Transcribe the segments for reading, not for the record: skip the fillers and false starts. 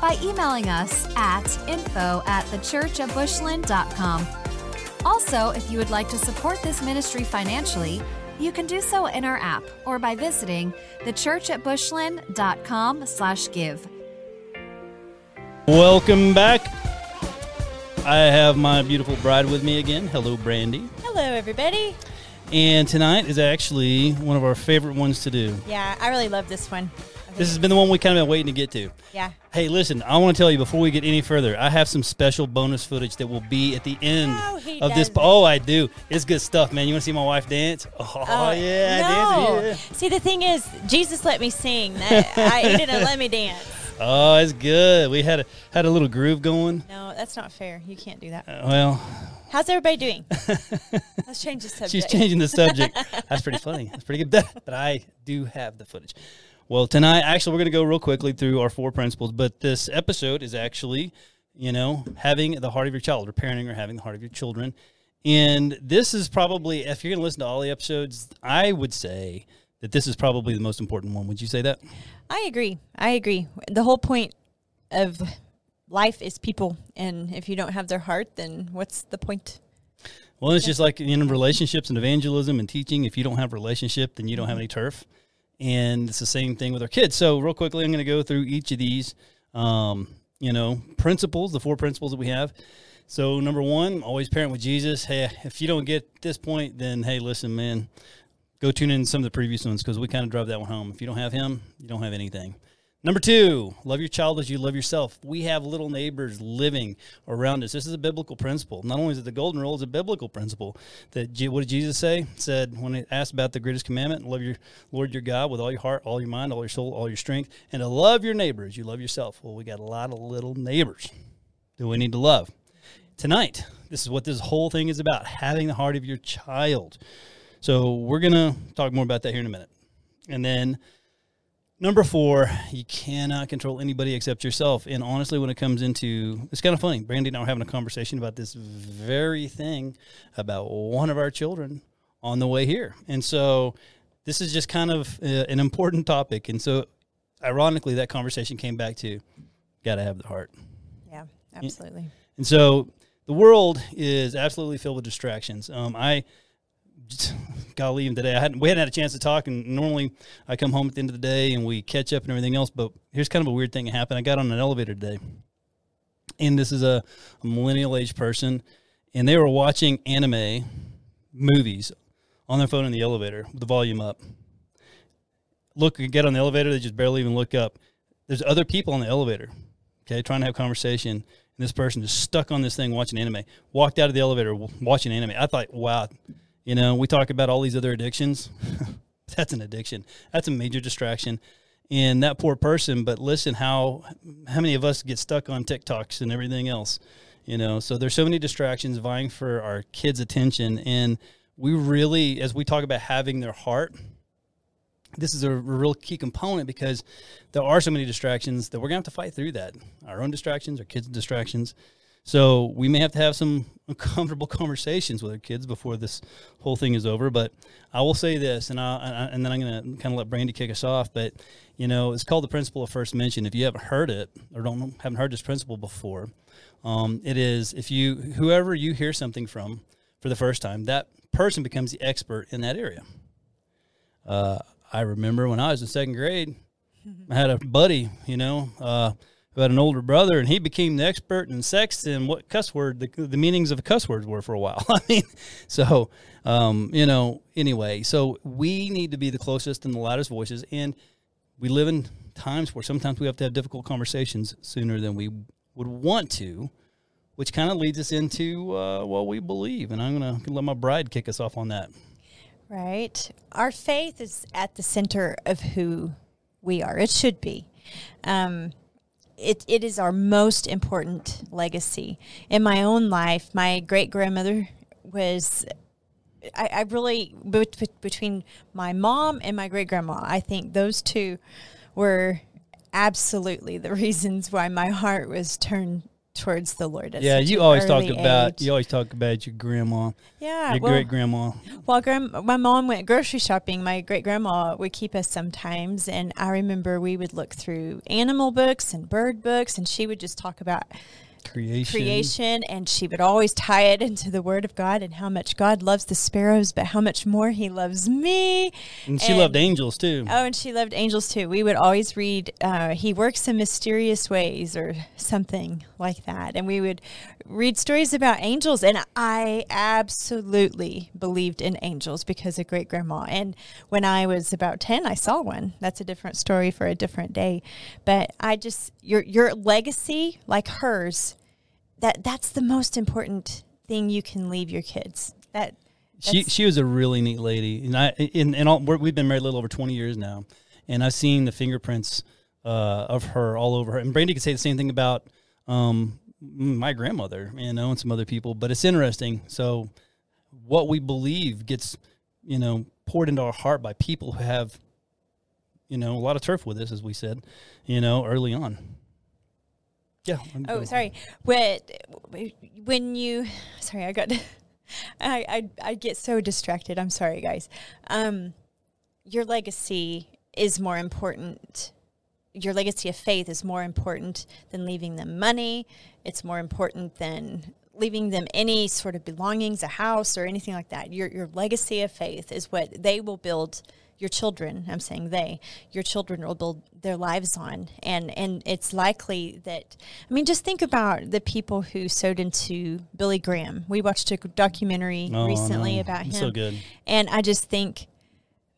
by emailing us at info@thechurchatbushland.com. Also, if you would like to support this ministry financially, you can do so in our app or by visiting thechurchatbushland.com/give. Welcome back. I have my beautiful bride with me again. Hello, Brandy. Hello, everybody. And tonight is actually one of our favorite ones to do. Yeah, I really love this one. This has been the one we kind of been waiting to get to. Yeah. Hey, listen, I want to tell you before we get any further, I have some special bonus footage that will be at the end of this. Oh, I do. It's good stuff, man. You want to see my wife dance? Oh, yeah. Dance. Yeah. See, the thing is, Jesus let me sing. He didn't let me dance. Oh, it's good. We had a little groove going. No, that's not fair. You can't do that. Well. How's everybody doing? Let's change the subject. She's changing the subject. That's pretty funny. That's pretty good. But I do have the footage. Well, tonight, actually, we're going to go real quickly through our 4 principles, but this episode is actually, having the heart of your child, or parenting or having the heart of your children. And this is probably, if you're going to listen to all the episodes, I would say that this is probably the most important one. Would you say that? I agree. The whole point of life is people, and if you don't have their heart, then what's the point? Well, it's just like in relationships and evangelism and teaching. If you don't have a relationship, then you don't have any turf. And it's the same thing with our kids. So real quickly, I'm going to go through each of these, principles, the 4 principles that we have. So number 1, always parent with Jesus. Hey, if you don't get this point, then, hey, listen, man, go tune in some of the previous ones because we kind of drove that one home. If you don't have him, you don't have anything. Number 2, love your child as you love yourself. We have little neighbors living around us. This is a biblical principle. Not only is it the golden rule, it's a biblical principle. What did Jesus say? He said, when it asked about the greatest commandment, love your Lord your God with all your heart, all your mind, all your soul, all your strength, and to love your neighbor as you love yourself. Well, we got a lot of little neighbors that we need to love. Tonight, this is what this whole thing is about, having the heart of your child. So we're going to talk more about that here in a minute. And then number 4, you cannot control anybody except yourself. And honestly, when it comes into, it's kind of funny. Brandy and I were having a conversation about this very thing about one of our children on the way here. And so this is just kind of an important topic. And so ironically, that conversation came back to, got to have the heart. Yeah, absolutely. And so the world is absolutely filled with distractions. Golly, even today, we hadn't had a chance to talk, and normally I come home at the end of the day and we catch up and everything else, but here's kind of a weird thing that happened. I got on an elevator today, and this is a millennial-aged person, and they were watching anime movies on their phone in the elevator with the volume up. Look, you get on the elevator, they just barely even look up. There's other people on the elevator, okay, trying to have conversation, and this person is stuck on this thing watching anime. Walked out of the elevator watching anime. I thought, wow. We talk about all these other addictions. That's an addiction. That's a major distraction. And that poor person, but listen, how many of us get stuck on TikToks and everything else? So there's so many distractions vying for our kids' attention. And we really, as we talk about having their heart, this is a real key component because there are so many distractions that we're going to have to fight through that. Our own distractions, our kids' distractions. So we may have to have some uncomfortable conversations with our kids before this whole thing is over. But I will say this, and then I'm going to kind of let Brandy kick us off. But, it's called the principle of first mention. If you haven't heard it or haven't heard this principle before, it is if whoever you hear something from for the first time, that person becomes the expert in that area. I remember when I was in 2nd grade, I had a buddy, who had an older brother, and he became the expert in sex and what cuss word, the meanings of cuss words were for a while. So we need to be the closest and the loudest voices, and we live in times where sometimes we have to have difficult conversations sooner than we would want to, which kind of leads us into what we believe, and I'm going to let my bride kick us off on that. Right. Our faith is at the center of who we are. It should be. it is our most important legacy. In my own life, my great-grandmother was... I really, between my mom and my great-grandma, I think those two were absolutely the reasons why my heart was turned towards the Lord. You always talk about your grandma. Yeah, your great grandma. Well, my mom went grocery shopping. My great grandma would keep us sometimes, and I remember we would look through animal books and bird books, and she would just talk about creation, and she would always tie it into the Word of God and how much God loves the sparrows, but how much more He loves me. And she loved angels too. Oh, and she loved angels too. We would always read, He works in mysterious ways or something like that. And we would read stories about angels. And I absolutely believed in angels because of great grandma. And when I was about 10, I saw one. That's a different story for a different day. But I just, your legacy, like hers, That's the most important thing you can leave your kids. She was a really neat lady, and we've been married a little over 20 years now, and I've seen the fingerprints of her all over her. And Brandy could say the same thing about my grandmother, and some other people. But it's interesting. So, what we believe gets poured into our heart by people who have a lot of turf with us, as we said, early on. Yeah. Oh, sorry. I get so distracted. I'm sorry, guys. Your legacy is more important. Your legacy of faith is more important than leaving them money. It's more important than leaving them any sort of belongings, a house or anything like that. Your legacy of faith is what they will build. Your children, I'm saying your children will build their lives on. And it's likely that, just think about the people who sewed into Billy Graham. We watched a documentary recently about him. So good. And I just think,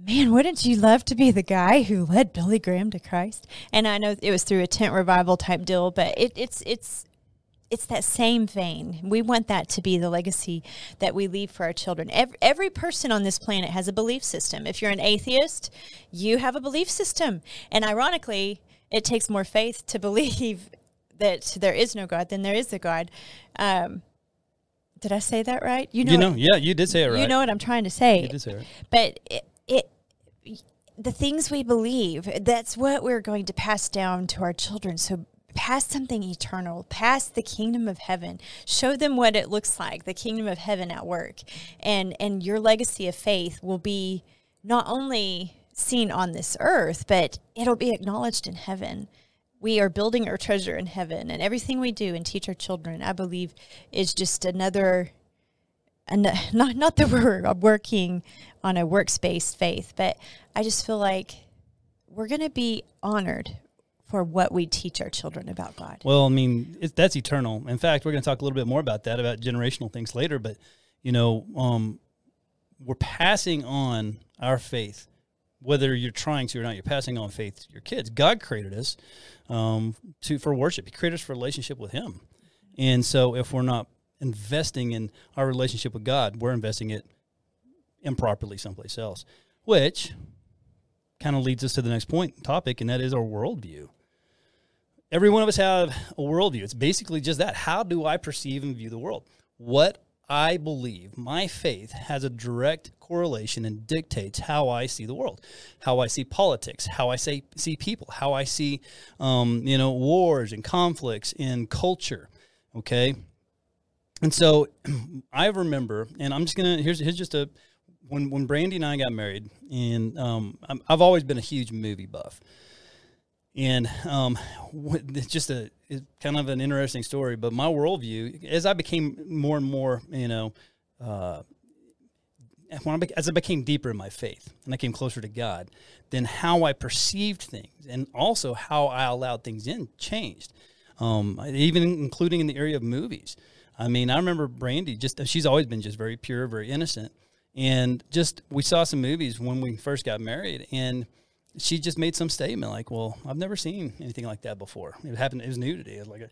man, wouldn't you love to be the guy who led Billy Graham to Christ? And I know it was through a tent revival type deal, but it's that same vein. We want that to be the legacy that we leave for our children. Every person on this planet has a belief system. If you're an atheist, you have a belief system. And ironically, it takes more faith to believe that there is no God than there is a God. Did I say that right? Yeah, you did say it right. You know what I'm trying to say. You did say it right. But the things we believe, that's what we're going to pass down to our children. So pass something eternal, pass the kingdom of heaven, show them what it looks like, the kingdom of heaven at work. And your legacy of faith will be not only seen on this earth, but it'll be acknowledged in heaven. We are building our treasure in heaven, and everything we do and teach our children, I believe, is just another, not that we're working on a works-based faith, but I just feel like we're going to be honored for what we teach our children about God. Well, that's eternal. In fact, we're going to talk a little bit more about that, about generational things later, but, we're passing on our faith, whether you're trying to or not. You're passing on faith to your kids. God created us for worship. He created us for a relationship with Him. And so if we're not investing in our relationship with God, we're investing it improperly someplace else, which kind of leads us to the next topic, and that is our worldview. Every one of us have a worldview. It's basically just that. How do I perceive and view the world? What I believe, my faith, has a direct correlation and dictates how I see the world, how I see politics, how I see people, how I see, wars and conflicts and culture, okay? And so I remember, and I'm just going to, here's just a, when Brandy and I got married, and I've always been a huge movie buff, and it's just it's kind of an interesting story. But my worldview, as I became more and more, as I became deeper in my faith and I came closer to God, then how I perceived things and also how I allowed things in changed, even including in the area of movies. I remember Brandy she's always been just very pure, very innocent. And we saw some movies when we first got married, and she just made some statement like, well, I've never seen anything like that before. It happened, it was nudity. It was like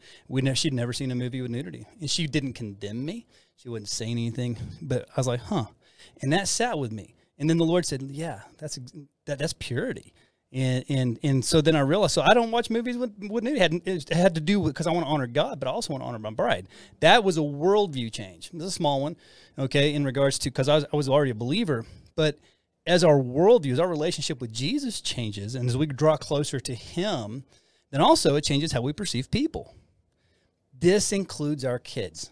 she'd never seen a movie with nudity. And she didn't condemn me. She wouldn't say anything. But I was like, huh. And that sat with me. And then the Lord said, yeah, that's purity. And so then I realized, so I don't watch movies with nudity. It had to do with, because I want to honor God, but I also want to honor my bride. That was a worldview change. It was a small one, okay, in regards to, because I was already a believer. But as our worldview, as our relationship with Jesus changes, and as we draw closer to him, then also it changes how we perceive people. This includes our kids.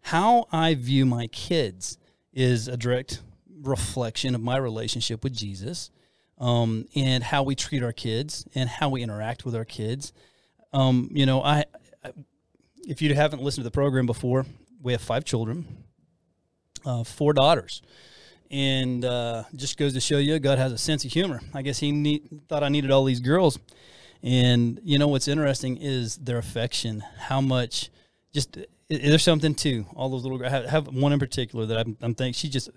How I view my kids is a direct reflection of my relationship with Jesus. And how we treat our kids and how we interact with our kids. If you haven't listened to the program before, we have 5 children, 4 daughters, and just goes to show you God has a sense of humor. I guess he thought I needed all these girls. And you know what's interesting is their affection. How much just there's something to all those little girls. I have one in particular that I'm thinking she just.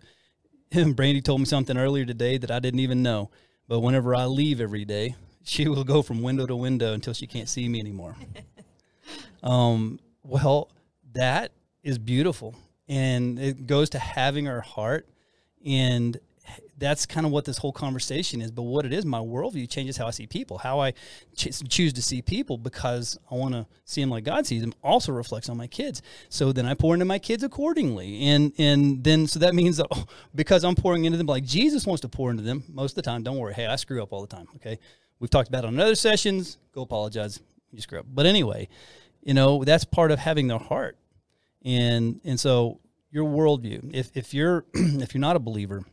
Brandy told me something earlier today that I didn't even know. But whenever I leave every day, she will go from window to window until she can't see me anymore. Well, that is beautiful. And it goes to having her heart. And that's kind of what this whole conversation is. But what it is, my worldview changes how I see people, how I choose to see people, because I want to see them like God sees them, also reflects on my kids. So then I pour into my kids accordingly. And then, so that means that because I'm pouring into them like Jesus wants to pour into them most of the time, don't worry. Hey, I screw up all the time. Okay. We've talked about it on other sessions. Go apologize. You screw up. But anyway, that's part of having their heart. And so your worldview, if you're not a believer,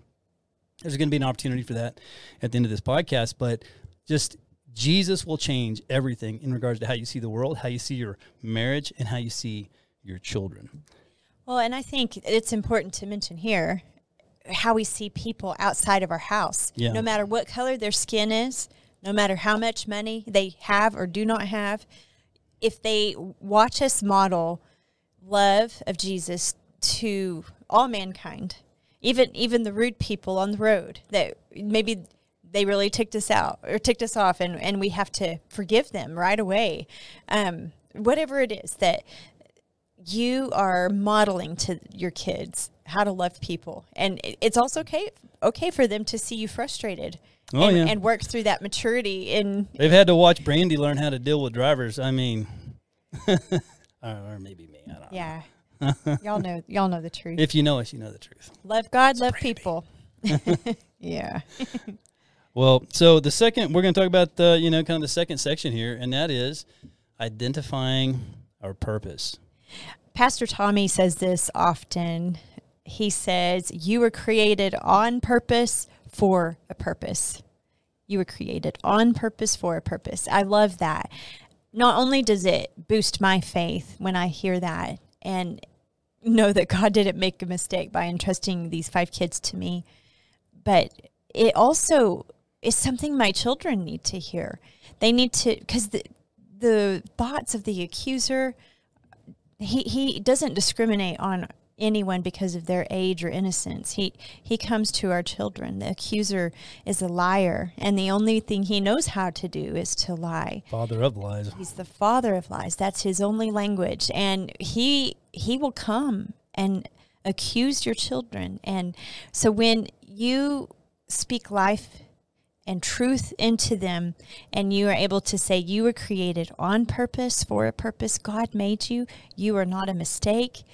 there's going to be an opportunity for that at the end of this podcast, but just Jesus will change everything in regards to how you see the world, how you see your marriage, and how you see your children. Well, and I think it's important to mention here how we see people outside of our house. Yeah. No matter what color their skin is, no matter how much money they have or do not have, if they watch us model love of Jesus to all mankind, even the rude people on the road that maybe they really ticked us off and we have to forgive them right away. Whatever it is that you are modeling to your kids, how to love people. And it's also okay for them to see you frustrated and work through that maturity. They've had to watch Brandy learn how to deal with drivers. I mean, or maybe me, I don't know. Yeah. Y'all know the truth. If you know us, you know the truth. Love God, love people. Yeah. Well, so the second, we're going to talk about the second section here, and that is identifying our purpose. Pastor Tommy says this often. He says, "You were created on purpose for a purpose." You were created on purpose for a purpose. I love that. Not only does it boost my faith when I hear that, and know that God didn't make a mistake by entrusting these 5 kids to me, but it also is something my children need to hear. They need to, because the thoughts of the accuser, he doesn't discriminate on anyone because of their age or innocence. He comes to our children. The accuser is a liar, and the only thing he knows how to do is to lie. Father of lies. He's the father of lies. That's his only language. And he will come and accuse your children. And so when you speak life and truth into them, and you are able to say you were created on purpose for a purpose, God made you. You are not a mistake.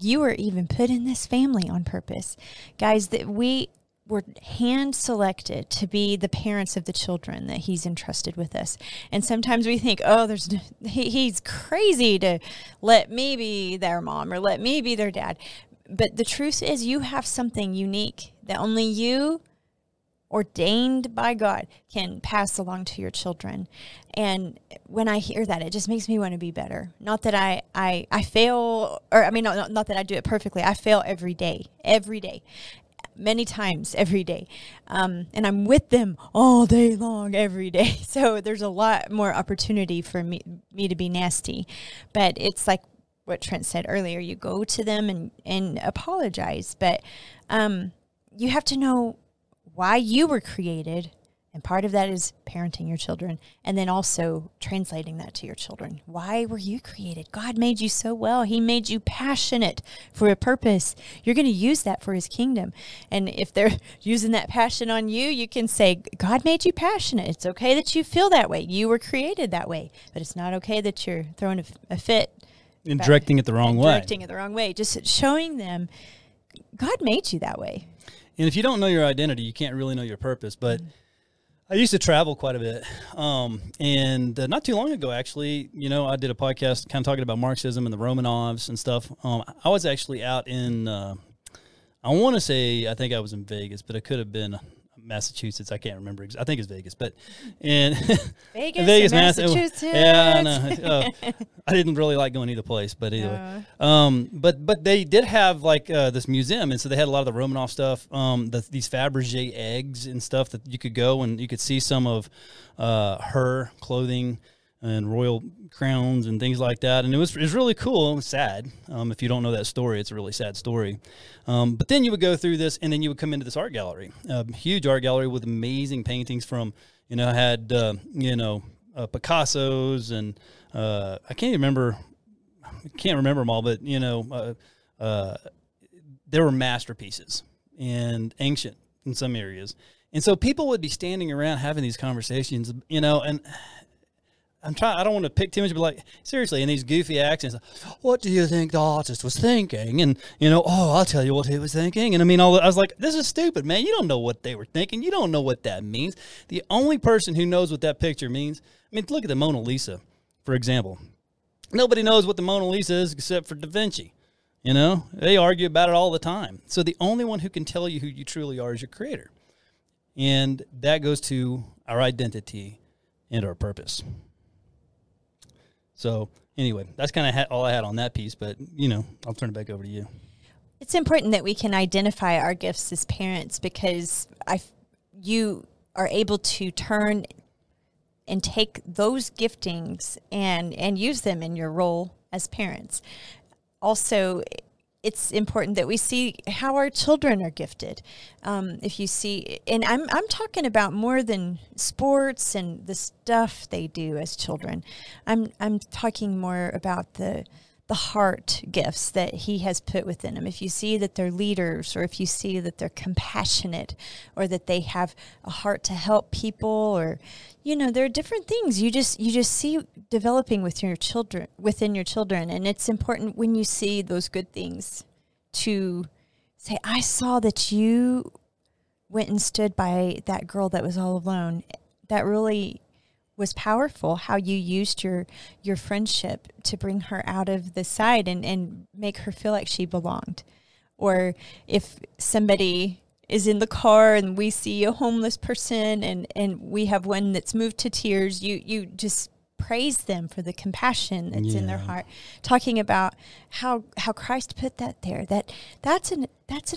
You were even put in this family on purpose. Guys, that we were hand-selected to be the parents of the children that he's entrusted with us. And sometimes we think, he's crazy to let me be their mom or let me be their dad. But the truth is, you have something unique that only you, ordained by God, can pass along to your children. And when I hear that, it just makes me want to be better. Not that I fail, or I mean, not that I do it perfectly. I fail every day, many times every day. And I'm with them all day long, every day. So there's a lot more opportunity for me to be nasty. But it's like what Trent said earlier, you go to them and apologize. But you have to know why you were created And part of that is parenting your children and then also translating that to your children. Why were you created? God made you so well. He made you passionate for a purpose. You're going to use that for his kingdom. And if they're using that passion on you, you can say, God made you passionate. It's okay that you feel that way. You were created that way. But it's not okay that you're throwing a fit. And directing it the wrong way. Directing it the wrong way. Just showing them God made you that way. And if you don't know your identity, you can't really know your purpose. But I used to travel quite a bit, and not too long ago, actually, you know, I did a podcast kind of talking about Marxism and the Romanovs and stuff. I was actually out in, I think I was in Vegas, but it could have been Massachusetts. I can't remember. I think it's Vegas, but Vegas, Massachusetts. Yeah, I know. I didn't really like going either place, but anyway. But they did have like this museum, and so they had a lot of the Romanov stuff, these Fabergé eggs and stuff that you could go and you could see some of her clothing and royal crowns and things like that. And it was really cool and sad. If you don't know that story, it's a really sad story. But then you would go through this, and then you would come into this art gallery, a huge art gallery with amazing paintings from, you know, had, Picasso's and I can't remember them all, but, you know, there were masterpieces and ancient in some areas. And so people would be standing around having these conversations, you know, and I don't want to pick too much, but like, seriously, in these goofy accents, what do you think the artist was thinking? And, you know, oh, I'll tell you what he was thinking. And I mean, I was like, this is stupid, man. You don't know what they were thinking. You don't know what that means. The only person who knows what that picture means, I mean, look at the Mona Lisa, for example. Nobody knows what the Mona Lisa is except for Da Vinci. You know, they argue about it all the time. So the only one who can tell you who you truly are is your creator. And that goes to our identity and our purpose. So anyway, that's kind of all I had on that piece, but, you know, I'll turn it back over to you. It's important that we can identify our gifts as parents because you are able to turn and take those giftings and use them in your role as parents. Also, it's important that we see how our children are gifted. If you see, and I'm talking about more than sports and the stuff they do as children. I'm talking more about the heart gifts that he has put within them. If you see that they're leaders, or if you see that they're compassionate, or that they have a heart to help people, or, you know, there are different things you just see developing within your children. And it's important when you see those good things to say, I saw that you went and stood by that girl that was all alone. That really was powerful, how you used your friendship to bring her out of the side and make her feel like she belonged. Or if somebody is in the car and we see a homeless person and we have one that's moved to tears, you just praise them for the compassion that's in their heart. Talking about how Christ put that there. That's an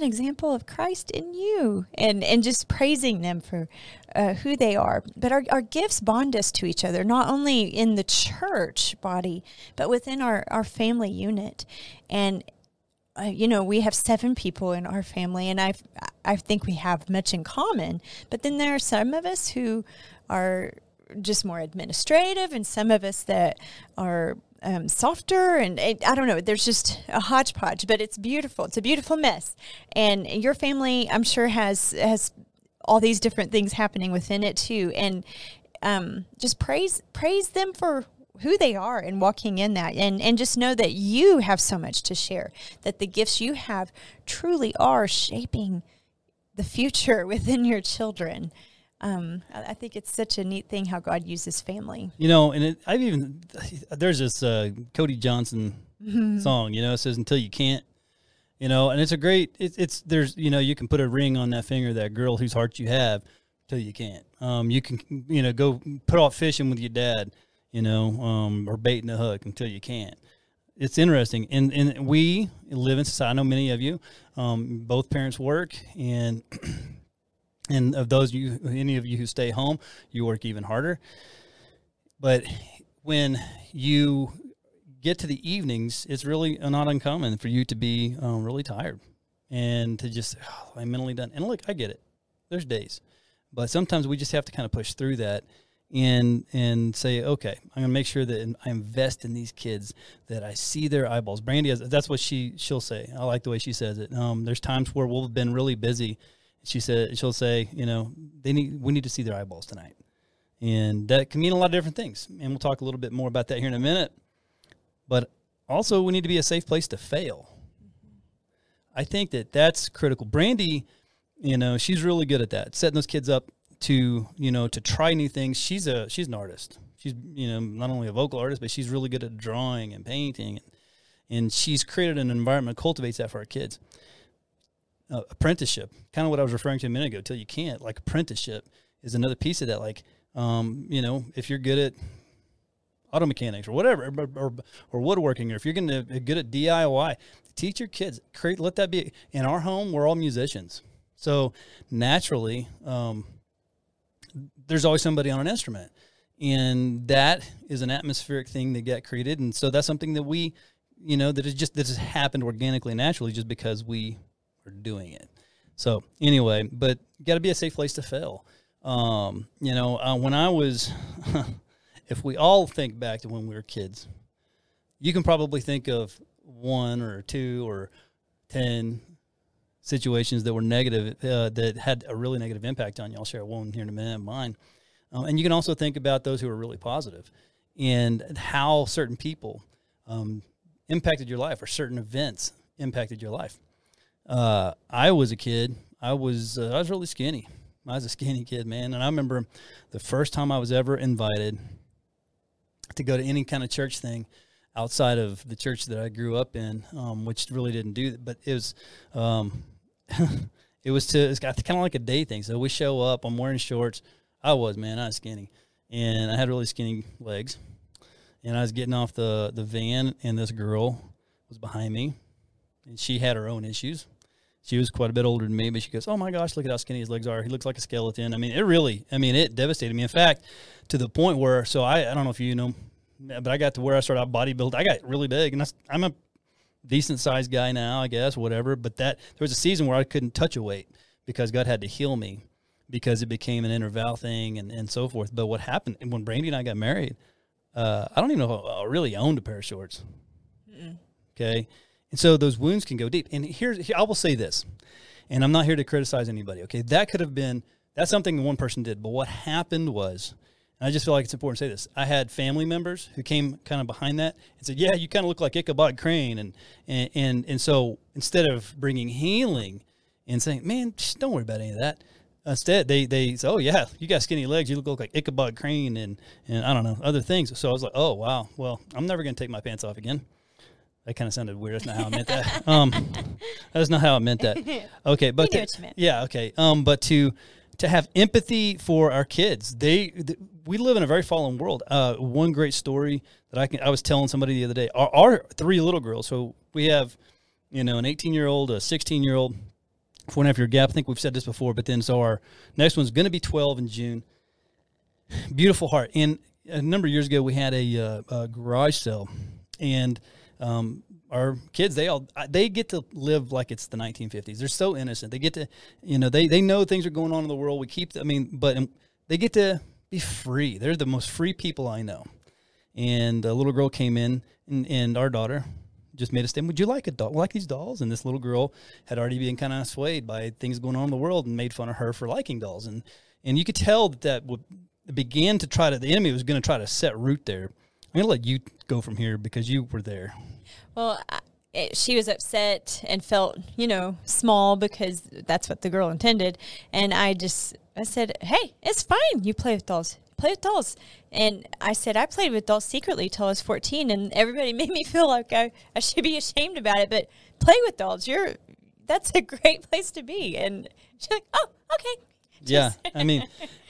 example of Christ in you, and just praising them for who they are. But our gifts bond us to each other, not only in the church body, but within our family unit. And you know, we have 7 people in our family, and I think we have much in common. But then there are some of us who are just more administrative, and some of us that are softer, and I don't know, there's just a hodgepodge, but it's beautiful. It's a beautiful mess. And your family, I'm sure, has all these different things happening within it too. And just praise them for who they are and walking in that, and just know that you have so much to share, that the gifts you have truly are shaping the future within your children. I think it's such a neat thing how God uses family. You know, and there's this Cody Johnson song, you know, it says, until you can't, you know, and it's a great, there's, you know, you can put a ring on that finger, that girl whose heart you have, till you can't. You can, you know, go put off fishing with your dad, you know, or baiting a hook until you can't. It's interesting. And we live in society, I know many of you, both parents work, and of those, any of you who stay home, you work even harder. But when you get to the evenings, it's really not uncommon for you to be really tired and to just, I'm mentally done. And look, I get it. There's days. But sometimes we just have to kind of push through that and say, okay, I'm going to make sure that I invest in these kids, that I see their eyeballs. Brandy, that's what she'll say. I like the way she says it. There's times where we've been really busy. She'll say, you know, we need to see their eyeballs tonight. And that can mean a lot of different things. And we'll talk a little bit more about that here in a minute. But also we need to be a safe place to fail. I think that that's critical. Brandy, you know, she's really good at that, setting those kids up to, you know, to try new things. She's an artist. She's, you know, not only a vocal artist, but she's really good at drawing and painting. And she's created an environment that cultivates that for our kids. Apprenticeship, kind of what I was referring to a minute ago, till you can't. Like apprenticeship is another piece of that. Like, you know, if you're good at auto mechanics or whatever, or woodworking, or if you're good at DIY, teach your kids, let that be. In our home, we're all musicians. So naturally, there's always somebody on an instrument, and that is an atmospheric thing that got created. And so that's something that we, you know, that has happened organically and naturally just because we are doing it. So anyway, but you got to be a safe place to fail. You know, when I was, if we all think back to when we were kids, you can probably think of 1 or 2 or 10 situations that were negative, that had a really negative impact on you. I'll share one here in a minute, mine. And you can also think about those who were really positive and how certain people impacted your life, or certain events impacted your life. I was a kid. I was really skinny. I was a skinny kid, man. And I remember the first time I was ever invited to go to any kind of church thing outside of the church that I grew up in, which really didn't do that, but it was, it's kind of like a day thing. So we show up, I'm wearing shorts. I was skinny, and I had really skinny legs, and I was getting off the van, and this girl was behind me, and she had her own issues. She was quite a bit older than me, but she goes, "Oh my gosh, look at how skinny his legs are. He looks like a skeleton." I mean, it devastated me. In fact, to the point where, so I don't know if you know, but I got to where I started out bodybuilding. I got really big, and I'm a decent sized guy now, I guess, whatever. But there was a season where I couldn't touch a weight because God had to heal me, because it became an inner vow thing and so forth. But what happened, and when Brandy and I got married, I don't even know if I really owned a pair of shorts. Mm-mm. Okay. And so those wounds can go deep. And I will say this, and I'm not here to criticize anybody, okay? That's something one person did. But what happened was, and I just feel like it's important to say this, I had family members who came kind of behind that and said, "Yeah, you kind of look like Ichabod Crane." And so instead of bringing healing and saying, "Man, just don't worry about any of that," instead they say, "Oh, yeah, you got skinny legs. You look like Ichabod Crane," and I don't know, other things. So I was like, "Oh, wow, well, I'm never going to take my pants off again." That kind of sounded weird. That's not how I meant that. That's not how I meant that. Okay, but we knew what you meant. Yeah, okay. But to have empathy for our kids, we live in a very fallen world. One great story that I was telling somebody the other day. Our three little girls. So we have, you know, an 18-year-old, a 16-year-old, 4.5-year gap. I think we've said this before. But then so our next one's going to be 12 in June. Beautiful heart. And a number of years ago, we had a garage sale, and our kids, they get to live like it's the 1950s. They're so innocent. They get to, you know, they know things are going on in the world. They get to be free. They're the most free people I know. And a little girl came in, and our daughter just made a statement, "Would you like a doll? Like these dolls?" And this little girl had already been kind of swayed by things going on in the world, and made fun of her for liking dolls. And you could tell the enemy was going to try to set root there. I'm going to let you go from here because you were there. Well, she was upset and felt, you know, small, because that's what the girl intended. And I said, "Hey, it's fine. You play with dolls. Play with dolls." And I said, I played with dolls secretly till I was 14, and everybody made me feel like I should be ashamed about it. But play with dolls. That's a great place to be. And she's like, "Oh, okay." Yeah, I mean,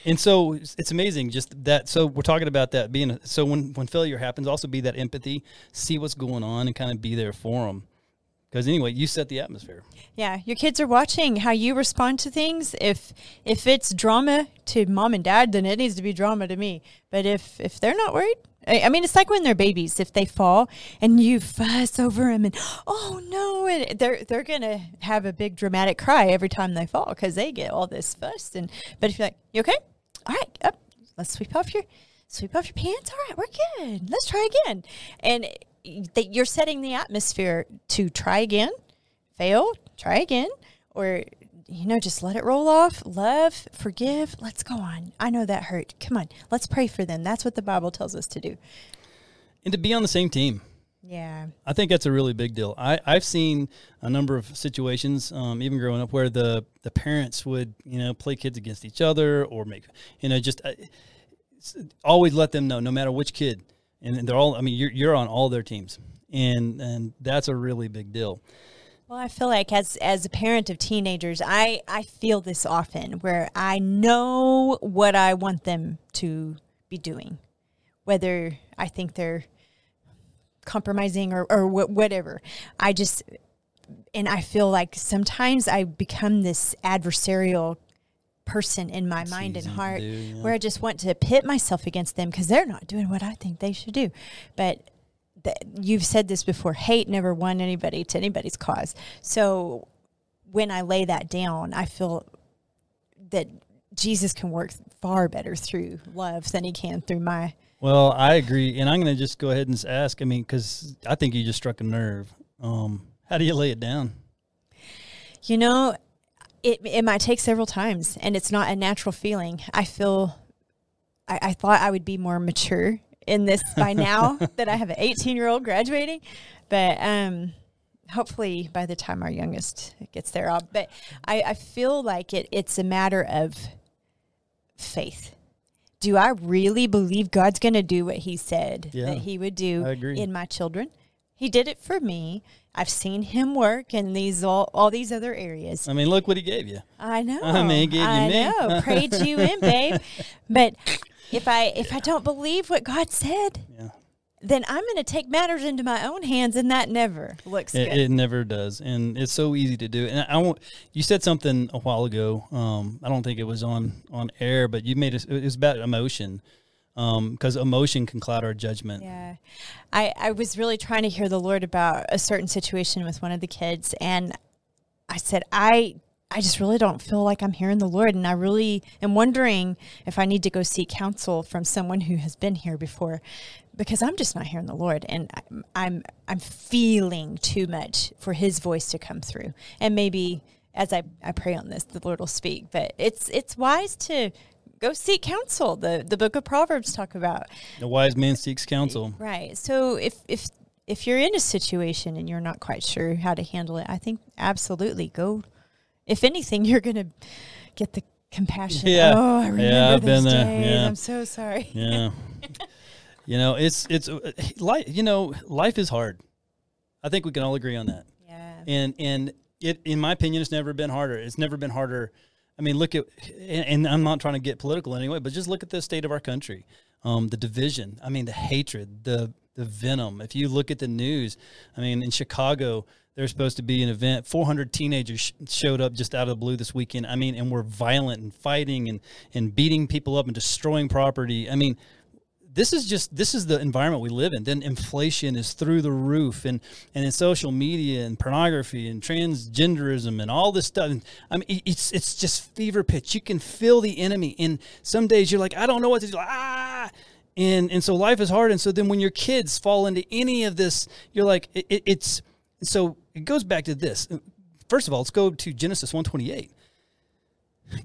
and so it's amazing just that. So we're talking about that being, so when failure happens, also be that empathy, see what's going on, and kind of be there for them. Because anyway, you set the atmosphere. Yeah, your kids are watching how you respond to things. If it's drama to mom and dad, then it needs to be drama to me. But if they're not worried, I mean, it's like when they're babies, if they fall and you fuss over them and, oh no, and they're going to have a big dramatic cry every time they fall because they get all this fuss. But if you're like, you okay? All right, up, let's sweep off your pants. All right, we're good. Let's try again. And you're setting the atmosphere to try again, fail, try again, or, you know, just let it roll off. Love, forgive. Let's go on. I know that hurt. Come on. Let's pray for them. That's what the Bible tells us to do. And to be on the same team. Yeah. I think that's a really big deal. I've seen a number of situations, even growing up, where the parents would, you know, play kids against each other or make, you know, just always let them know, no matter which kid. And they're all, I mean, you're on all their teams. And that's a really big deal. Well, I feel like as a parent of teenagers, I feel this often where I know what I want them to be doing, whether I think they're compromising or whatever. I feel like sometimes I become this adversarial person in my mind and heart where I just want to pit myself against them because they're not doing what I think they should do. But you've said this before, hate never won anybody to anybody's cause. So when I lay that down, I feel that Jesus can work far better through love than he can through my. Well, I agree. And I'm going to just go ahead and ask, I mean, because I think you just struck a nerve. How do you lay it down? You know, it might take several times, and it's not a natural feeling. I thought I would be more mature in this by now that I have an 18-year-old graduating, but hopefully by the time our youngest gets there. But I feel like it's a matter of faith. Do I really believe God's going to do what he said that he would do in my children? He did it for me. I've seen him work in these all these other areas. I mean, look what he gave you. I know. I mean, he gave you me. I know. Prayed you in, babe. But if I don't believe what God said, then I'm going to take matters into my own hands, and that never looks good. It never does, and it's so easy to do. And you said something a while ago. I don't think it was on air, but you made it was about emotion. Because emotion can cloud our judgment. Yeah. I was really trying to hear the Lord about a certain situation with one of the kids. And I said, I just really don't feel like I'm hearing the Lord. And I really am wondering if I need to go seek counsel from someone who has been here before, because I'm just not hearing the Lord. And I'm feeling too much for his voice to come through. And maybe as I pray on this, the Lord will speak, but it's wise to go seek counsel. The book of Proverbs talk about the wise man seeks counsel. Right. So if you're in a situation and you're not quite sure how to handle it, I think absolutely go. If anything, you're going to get the compassion. Yeah. Oh, I remember I've those been there. Days. Yeah. I'm so sorry. Yeah. You know, it's life. You know, life is hard. I think we can all agree on that. Yeah. And it, in my opinion, it's never been harder. It's never been harder. I mean, look at, and I'm not trying to get political anyway, but just look at the state of our country, the division. I mean, the hatred, the venom. If you look at the news, I mean, in Chicago, there's supposed to be an event. 400 teenagers showed up just out of the blue this weekend. I mean, and we're violent and fighting and beating people up and destroying property. I mean, this is the environment we live in. Then inflation is through the roof, and in social media and pornography and transgenderism and all this stuff. And, I mean, it's just fever pitch. You can feel the enemy. And some days you're like, I don't know what to do. And so life is hard. And so then when your kids fall into any of this, you're like, it's so it goes back to this. First of all, let's go to Genesis 1:28.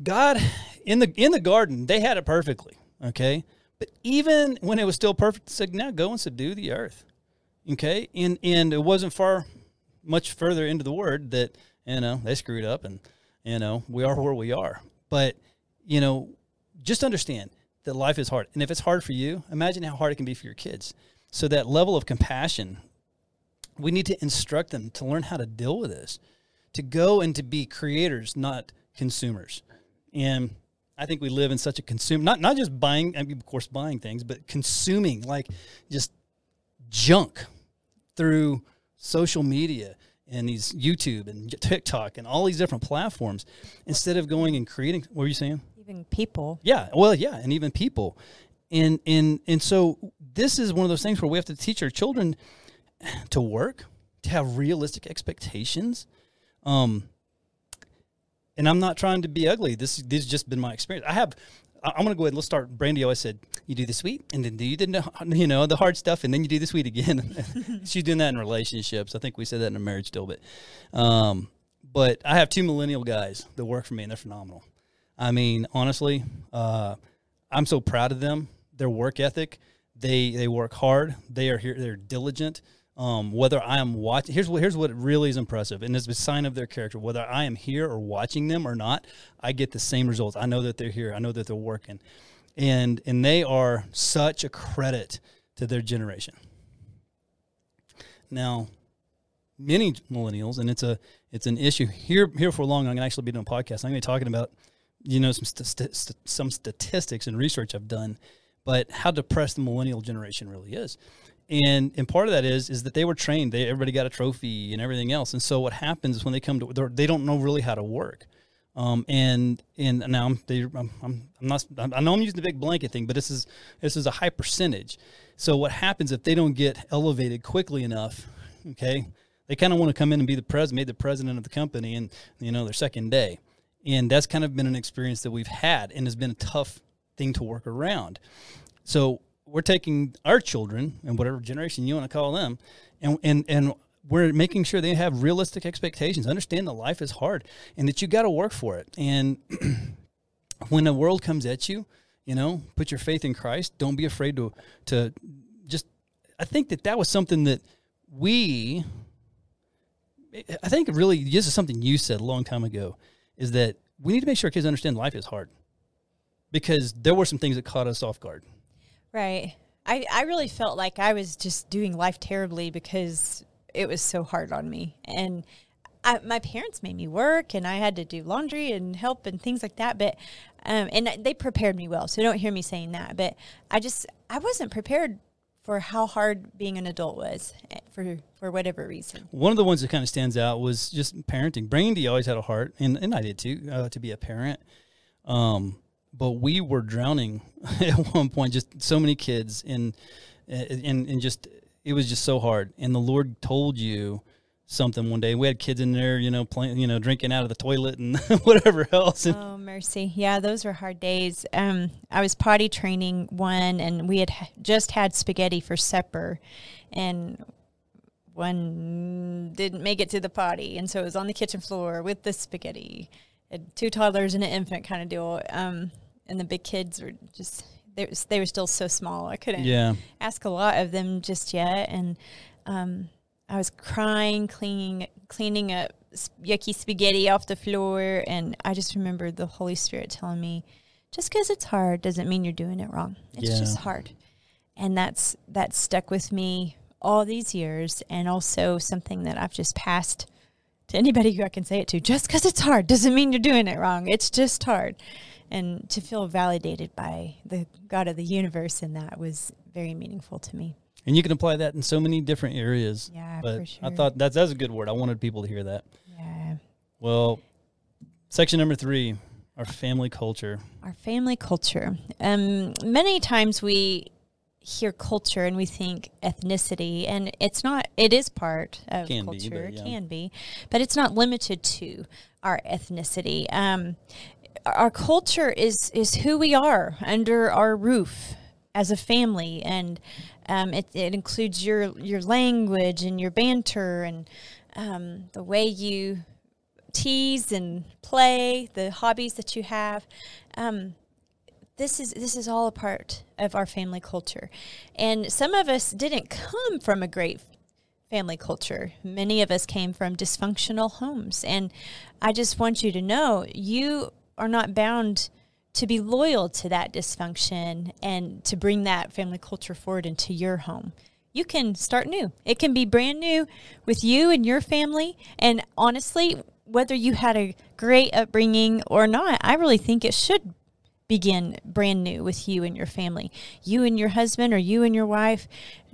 God in the garden, they had it perfectly. Okay. But even when it was still perfect, it said, now go and subdue the earth, okay? And it wasn't much further into the word that, you know, they screwed up and, you know, we are where we are. But, you know, just understand that life is hard. And if it's hard for you, imagine how hard it can be for your kids. So that level of compassion, we need to instruct them to learn how to deal with this, to go and to be creators, not consumers. And I think we live in such a not just buying, I mean, of course, buying things, but consuming like just junk through social media and these YouTube and TikTok and all these different platforms instead of going and creating. What were you saying? Even people. Yeah. Well, yeah. And even people. And so this is one of those things where we have to teach our children to work, to have realistic expectations. And I'm not trying to be ugly. This has just been my experience. I'm going to go ahead and let's start. Brandy always said, you do the sweet and then do the hard stuff and then you do the sweet again. She's doing that in relationships. I think we said that in a marriage still. But I have two millennial guys that work for me, and they're phenomenal. I mean, honestly, I'm so proud of them. Their work ethic. They work hard. They are here. They're diligent. Whether I am watching, here's what really is impressive, and it's a sign of their character. Whether I am here or watching them or not, I get the same results. I know that they're here. I know that they're working, and they are such a credit to their generation. Now, many millennials, and it's an issue here for long. I'm gonna actually be doing a podcast. I'm gonna be talking about some statistics and research I've done, but how depressed the millennial generation really is. And part of that is that they were trained. Everybody got a trophy and everything else. And so what happens is when they come to, they don't know really how to work. I know I'm using the big blanket thing, but this is a high percentage. So what happens if they don't get elevated quickly enough? Okay, they kind of want to come in and be the president of the company, and their second day. And that's kind of been an experience that we've had, and has been a tough thing to work around. So we're taking our children, and whatever generation you want to call them, and we're making sure they have realistic expectations, understand that life is hard and that you got to work for it. And when the world comes at you, put your faith in Christ. Don't be afraid to just, I think that was something that really, this is something you said a long time ago, is that we need to make sure kids understand life is hard, because there were some things that caught us off guard. Right. I really felt like I was just doing life terribly because it was so hard on me. And my parents made me work, and I had to do laundry and help and things like that. But and they prepared me well, so don't hear me saying that. But I wasn't prepared for how hard being an adult was for whatever reason. One of the ones that kind of stands out was just parenting. Brandy always had a heart, and I did too, to be a parent. But we were drowning at one point, just so many kids, and just, it was just so hard. And the Lord told you something one day. We had kids in there, playing, drinking out of the toilet and whatever else. Oh, mercy. Yeah, those were hard days. I was potty training one, and we had just had spaghetti for supper, and one didn't make it to the potty. And so it was on the kitchen floor with the spaghetti. Two toddlers and an infant kind of deal. And the big kids were just, they were still so small. I couldn't ask a lot of them just yet. And I was crying, cleaning up yucky spaghetti off the floor. And I just remember the Holy Spirit telling me, just because it's hard doesn't mean you're doing it wrong. It's just hard. And that's stuck with me all these years, and also something that I've just passed to anybody who I can say it to. Just because it's hard doesn't mean you're doing it wrong. It's just hard. And to feel validated by the God of the universe in that was very meaningful to me. And you can apply that in so many different areas. Yeah, but for sure. I thought that's a good word. I wanted people to hear that. Yeah. Well, section number 3, our family culture. Our family culture. Many times we hear culture and we think ethnicity, and it's not, it is part of culture, but it's not limited to our ethnicity. Our culture is who we are under our roof as a family, and it includes your language and your banter, and the way you tease and play, the hobbies that you have. This is all a part of our family culture. And some of us didn't come from a great family culture. Many of us came from dysfunctional homes. And I just want you to know, you are not bound to be loyal to that dysfunction and to bring that family culture forward into your home. You can start new. It can be brand new with you and your family. And honestly, whether you had a great upbringing or not, I really think it should begin brand new with you and your family. You and your husband, or you and your wife,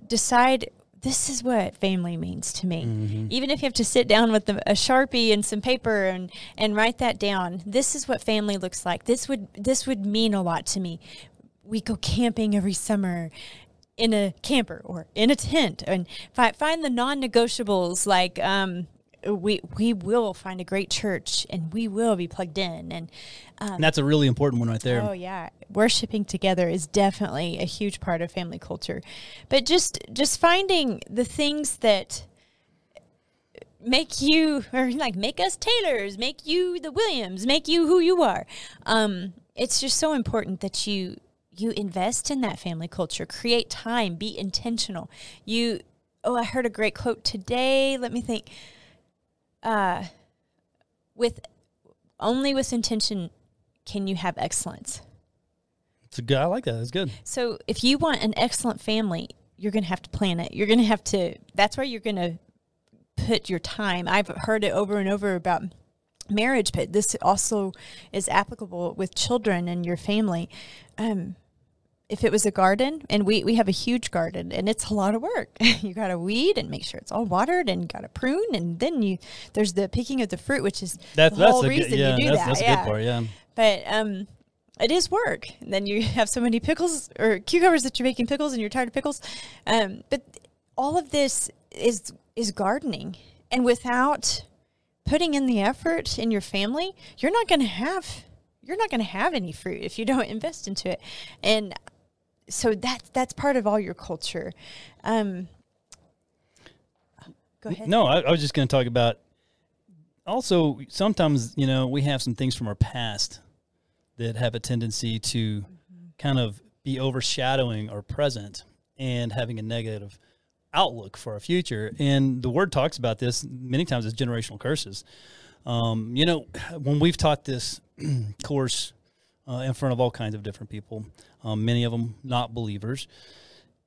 decide, this is what family means to me. Mm-hmm. Even if you have to sit down with a Sharpie and some paper and write that down, this is what family looks like. This would mean a lot to me. We go camping every summer. in a camper or in a tent, and find the non-negotiables. Like we will find a great church, and we will be plugged in. And that's a really important one right there. Oh yeah, worshiping together is definitely a huge part of family culture. But just finding the things that make you, or like make us Taylors, make you the Williams, make you who you are. It's just so important that you invest in that family culture, create time, be intentional. I heard a great quote today. Let me think. Only with intention can you have excellence. It's a good, I like that. That's good. So if you want an excellent family, you're going to have to plan it. You're going to have to, that's where you're going to put your time. I've heard it over and over about marriage, but this also is applicable with children and your family. If it was a garden, and we have a huge garden, and it's a lot of work. You got to weed and make sure it's all watered, and got to prune, and then there's the picking of the fruit, which is the whole reason you do that. That's a good part. But it is work. And then you have so many pickles or cucumbers that you're making pickles, and you're tired of pickles. But all of this is gardening, and without putting in the effort in your family, you're not going to have any fruit if you don't invest into it. And so that's part of all your culture. Go ahead. No, I was just going to talk about also sometimes, we have some things from our past that have a tendency to kind of be overshadowing our present and having a negative outlook for our future. And the word talks about this many times as generational curses. When we've taught this course in front of all kinds of different people, many of them not believers,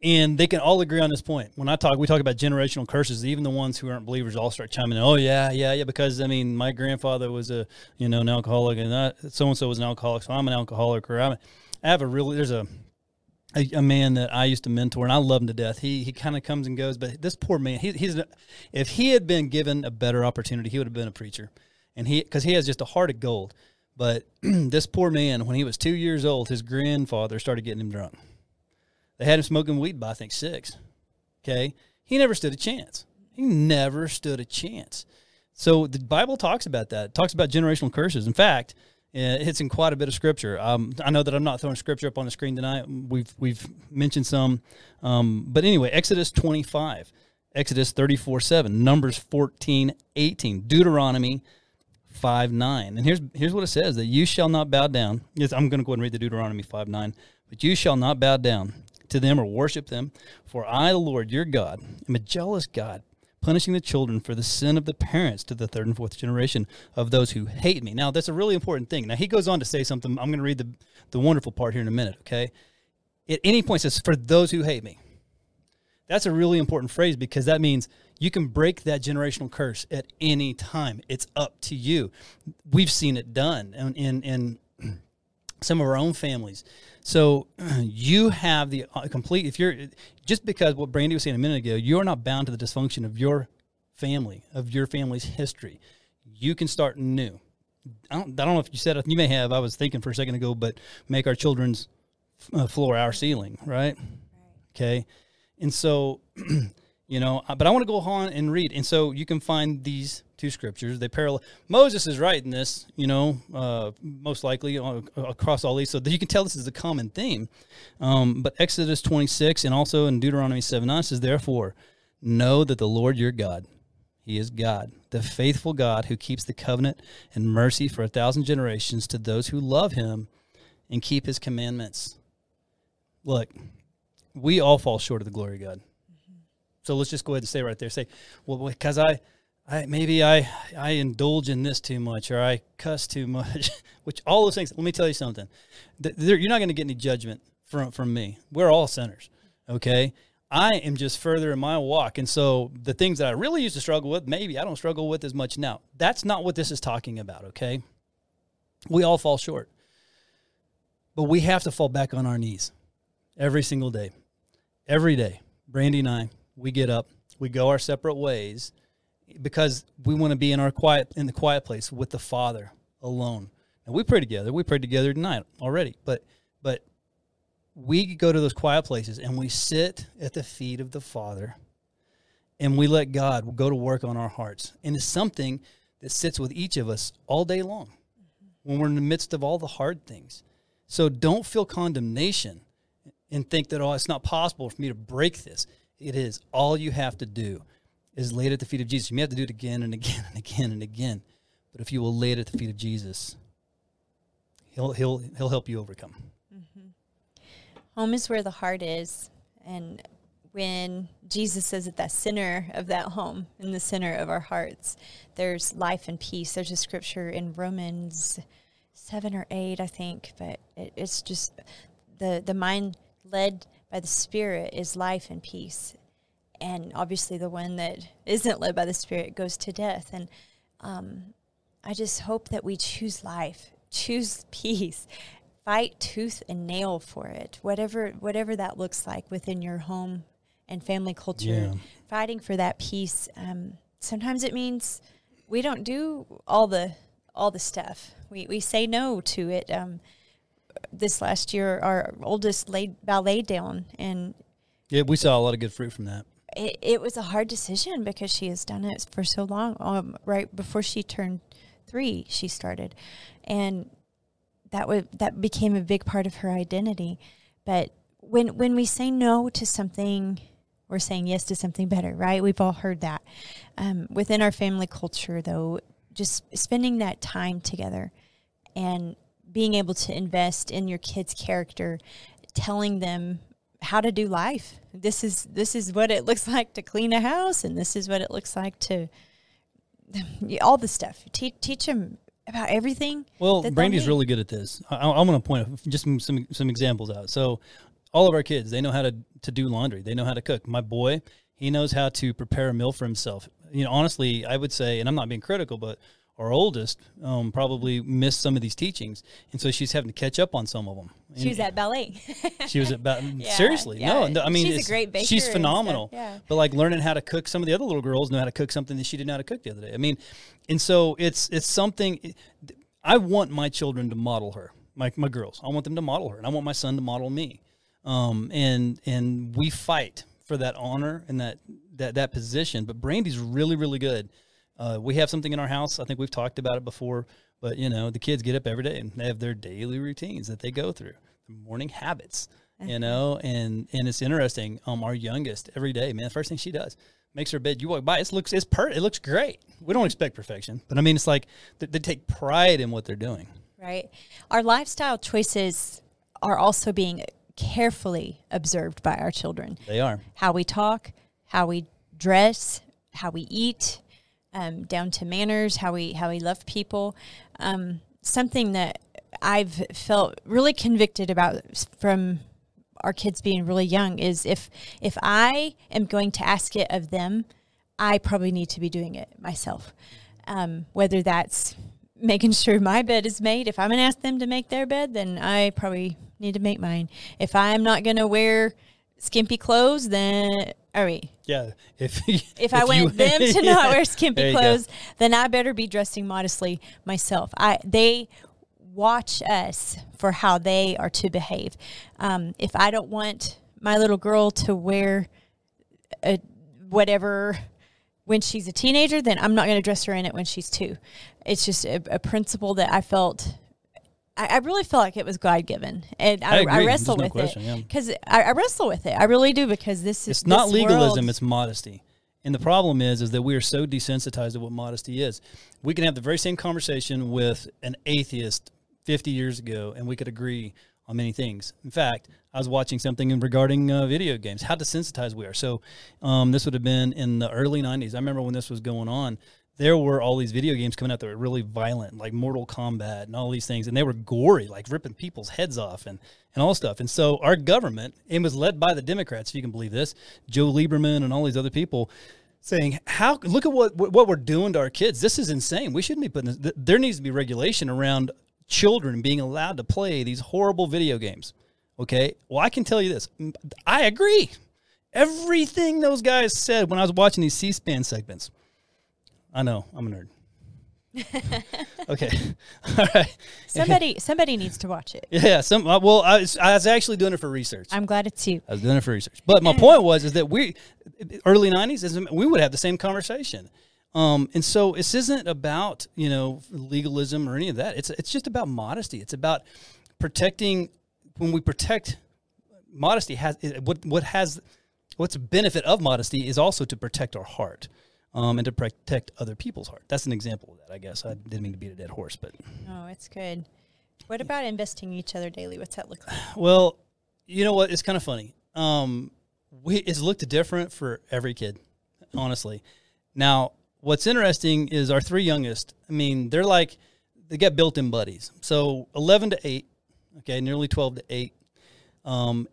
and they can all agree on this point. When we talk about generational curses, even the ones who aren't believers all start chiming in. Oh yeah. Because my grandfather was a, an alcoholic, and so-and-so was an alcoholic. So I'm an alcoholic, or there's a man that I used to mentor, and I love him to death. He kind of comes and goes, but this poor man, if he had been given a better opportunity, he would have been a preacher. And because he has just a heart of gold. But this poor man, when he was 2 years old, his grandfather started getting him drunk. They had him smoking weed by, I think, 6. Okay. He never stood a chance. So the Bible talks about that. It talks about generational curses. In fact, it's in quite a bit of scripture. I know that I'm not throwing scripture up on the screen tonight. We've mentioned some. But anyway, Exodus 25, Exodus 34:7, Numbers 14:18, Deuteronomy 5:9. And here's what it says, that you shall not bow down. Yes, I'm going to go ahead and read the Deuteronomy 5:9. But you shall not bow down to them or worship them. For I, the Lord, your God, am a jealous God, punishing the children for the sin of the parents to the third and fourth generation of those who hate me. Now, that's a really important thing. Now, he goes on to say something. I'm going to read the wonderful part here in a minute, okay? At any point, it says, for those who hate me. That's a really important phrase, because that means you can break that generational curse at any time. It's up to you. We've seen it done in some of our own families. So you have the complete, if you're, just because what Brandy was saying a minute ago, you're not bound to the dysfunction of your family, of your family's history. You can start new. I don't know if you said it, you may have, I was thinking for a second ago, but make our children's floor our ceiling, right? Okay. And so, but I want to go on and read. And so you can find these two scriptures. They parallel. Moses is right in this, most likely across all these. So you can tell this is a common theme. But Exodus 26 and also in Deuteronomy 7:9 says, therefore, know that the Lord your God, he is God, the faithful God who keeps the covenant and mercy for 1,000 generations to those who love him and keep his commandments. Look, we all fall short of the glory of God. So let's just go ahead and say right there, well, because I indulge in this too much, or I cuss too much, which all those things, let me tell you something. You're not going to get any judgment from me. We're all sinners, okay? I am just further in my walk, and so the things that I really used to struggle with, maybe I don't struggle with as much now. That's not what this is talking about, okay? We all fall short, but we have to fall back on our knees every single day. Every day, Brandy and I, we get up, we go our separate ways, because we want to be in the quiet place with the Father alone. And we pray together. We prayed together tonight already. But we go to those quiet places and we sit at the feet of the Father and we let God go to work on our hearts. And it's something that sits with each of us all day long when we're in the midst of all the hard things. So don't feel condemnation and think that, oh, it's not possible for me to break this. It is. All you have to do is lay it at the feet of Jesus. You may have to do it again and again and again and again. But if you will lay it at the feet of Jesus, he'll help you overcome. Mm-hmm. Home is where the heart is. And when Jesus says at the center of that home, in the center of our hearts, there's life and peace. There's a scripture in Romans 7 or 8, I think, but it's just the mind led by the Spirit is life and peace. And obviously the one that isn't led by the Spirit goes to death. And I just hope that we choose life, choose peace, fight tooth and nail for it, whatever that looks like within your home and family culture, yeah. Fighting for that peace. Sometimes it means we don't do all the stuff. We say no to it. This last year, our oldest ballet down, and yeah, we saw a lot of good fruit from that. It was a hard decision because she has done it for so long. Right before she turned 3, she started, and that became a big part of her identity. But when we say no to something, we're saying yes to something better, right? We've all heard that. Within our family culture, though, just spending that time together and being able to invest in your kids' character, telling them how to do life. This is what it looks like to clean a house, and this is what it looks like to all the stuff. Teach them about everything. Well, Brandy's really good at this. I'm going to point just some examples out. So all of our kids, they know how to do laundry. They know how to cook. My boy, he knows how to prepare a meal for himself. You know, honestly, I would say, and I'm not being critical, but our oldest probably missed some of these teachings, and so she's having to catch up on some of them. And she was at ballet. Seriously. Yeah. No, I mean, she's a great baker. She's phenomenal. Yeah. But like learning how to cook, some of the other little girls know how to cook something that she didn't know how to cook the other day. I mean, and so it's something. I want my children to model her, my girls. I want them to model her, and I want my son to model me. And we fight for that honor and that position. But Brandy's really, really good. We have something in our house. I think we've talked about it before, but you know, the kids get up every day and they have their daily routines that they go through, their morning habits, you know, and it's interesting. Our youngest every day, man, the first thing she does, makes her bed. You walk by, it looks great. We don't expect perfection, but I mean, it's like they take pride in what they're doing. Right. Our lifestyle choices are also being carefully observed by our children. They are. How we talk, how we dress, how we eat, down to manners, how we love people. Something that I've felt really convicted about from our kids being really young is if I am going to ask it of them, I probably need to be doing it myself. Whether that's making sure my bed is made, if I'm going to ask them to make their bed, then I probably need to make mine. If I'm not going to wear skimpy clothes, then are we? Yeah. If I want them to not wear skimpy clothes, then I better be dressing modestly myself. They watch us for how they are to behave. If I don't want my little girl to wear whatever when she's a teenager, then I'm not going to dress her in it when she's 2. It's just a principle that I felt. I really feel like it was God-given, and I wrestle with it because I wrestle with it. I really do, because it's not legalism; it's modesty. And the problem is that we are so desensitized to what modesty is. We can have the very same conversation with an atheist 50 years ago, and we could agree on many things. In fact, I was watching something regarding video games. How desensitized we are. So, this would have been in the early '90s. I remember when this was going on. There were all these video games coming out that were really violent, like Mortal Kombat and all these things. And they were gory, like ripping people's heads off and all stuff. And so our government, it was led by the Democrats, if you can believe this, Joe Lieberman and all these other people saying, look at what we're doing to our kids. This is insane. We shouldn't be putting this. There needs to be regulation around children being allowed to play these horrible video games. Okay. Well, I can tell you this. I agree. Everything those guys said when I was watching these C-SPAN segments. I know, I'm a nerd. Okay. All right. Somebody needs to watch it. Yeah. Well, I was actually doing it for research. I'm glad it's you. I was doing it for research. But my point was is that we, early 90s, we would have the same conversation. And so this isn't about, legalism or any of that. It's just about modesty. It's about protecting. When we protect modesty, what's the benefit of modesty is also to protect our heart. And to protect other people's heart. That's an example of that, I guess. I didn't mean to beat a dead horse, but... Oh, it's good. What about investing in each other daily? What's that look like? Well, you know what? It's kind of funny. It's looked different for every kid, honestly. Now, what's interesting is our three youngest, they're like... They got built-in buddies. So 11 to 8, okay, nearly 12 to 8.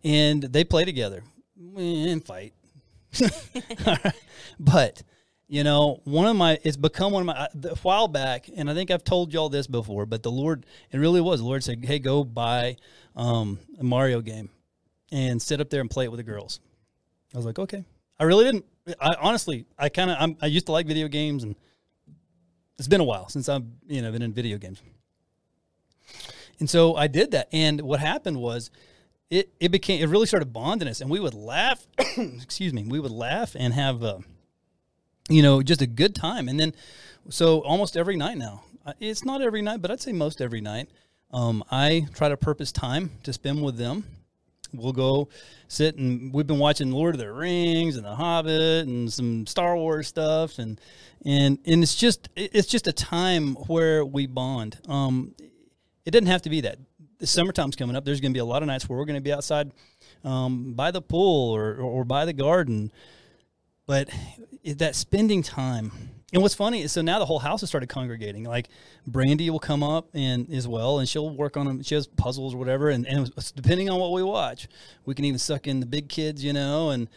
And they play together and fight. But... it's become one of my, a while back, and I think I've told y'all this before, but the Lord said, hey, go buy a Mario game and sit up there and play it with the girls. I was like, okay. I really didn't. I used to like video games, and it's been a while since I've, been in video games. And so I did that. And what happened was it really started bonding us, and we would laugh, and have, just a good time. And then, so almost every night now, it's not every night, but I'd say most every night, I try to purpose time to spend with them. We'll go sit, and we've been watching Lord of the Rings and The Hobbit and some Star Wars stuff. And it's just a time where we bond. It doesn't have to be that. The summertime's coming up. There's going to be a lot of nights where we're going to be outside, by the pool or by the garden. But that spending time, and what's funny is, so now the whole house has started congregating. Like Brandy will come up and she'll work on them. She has puzzles or whatever, and depending on what we watch, we can even suck in the big kids, and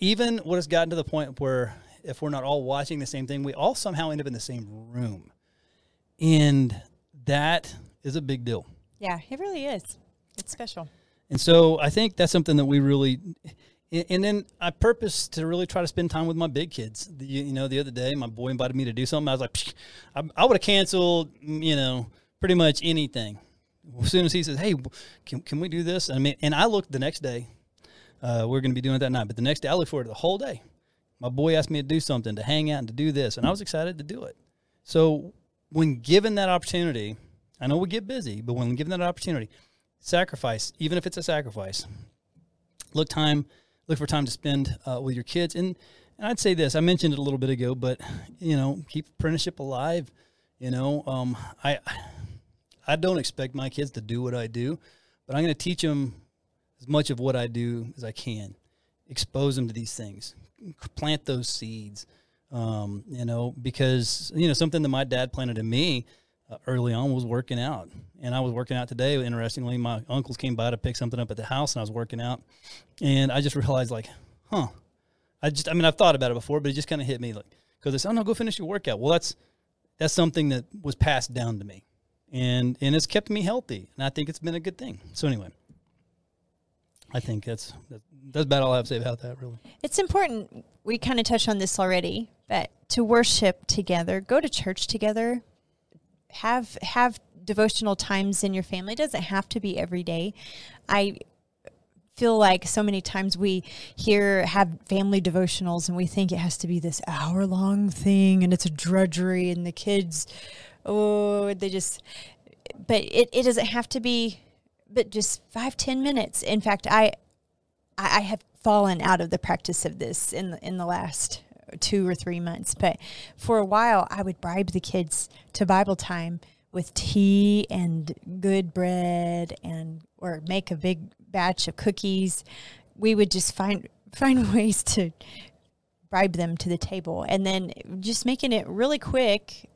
even what has gotten to the point where if we're not all watching the same thing, we all somehow end up in the same room, and that is a big deal. Yeah, it really is. It's special. And so I think that's something that we really. And then I purpose to really try to spend time with my big kids. The other day, my boy invited me to do something. I was like, I would have canceled, pretty much anything. As soon as he says, hey, can we do this? And I looked the next day. We're going to be doing it that night. But the next day, I looked forward to the whole day. My boy asked me to do something, to hang out and to do this. And I was excited to do it. So when given that opportunity, I know we get busy, but when given that opportunity, sacrifice, even if it's a sacrifice, look for time to spend with your kids. And I'd say this, I mentioned it a little bit ago, but, keep apprenticeship alive. I don't expect my kids to do what I do, but I'm going to teach them as much of what I do as I can. Expose them to these things. Plant those seeds, because, something that my dad planted in me early on was working out. And I was working out today. Interestingly, my uncles came by to pick something up at the house, and I was working out. And I just realized, I've thought about it before, but it just kind of hit me, because they said, oh, no, go finish your workout. Well, that's something that was passed down to me. And it's kept me healthy. And I think it's been a good thing. So anyway, I think that's about all I have to say about that, really. It's important. We kind of touched on this already, but to worship together, go to church together, have devotional times in your family. It doesn't have to be every day. I feel like so many times we have family devotionals, and we think it has to be this hour-long thing, and it's a drudgery, and the kids, but it doesn't have to be, but just 5-10 minutes. In fact, I have fallen out of the practice of this in the last 2 or 3 months, but for a while I would bribe the kids to Bible time with tea and good bread, or make a big batch of cookies. We would just find ways to bribe them to the table, and then just making it really quick.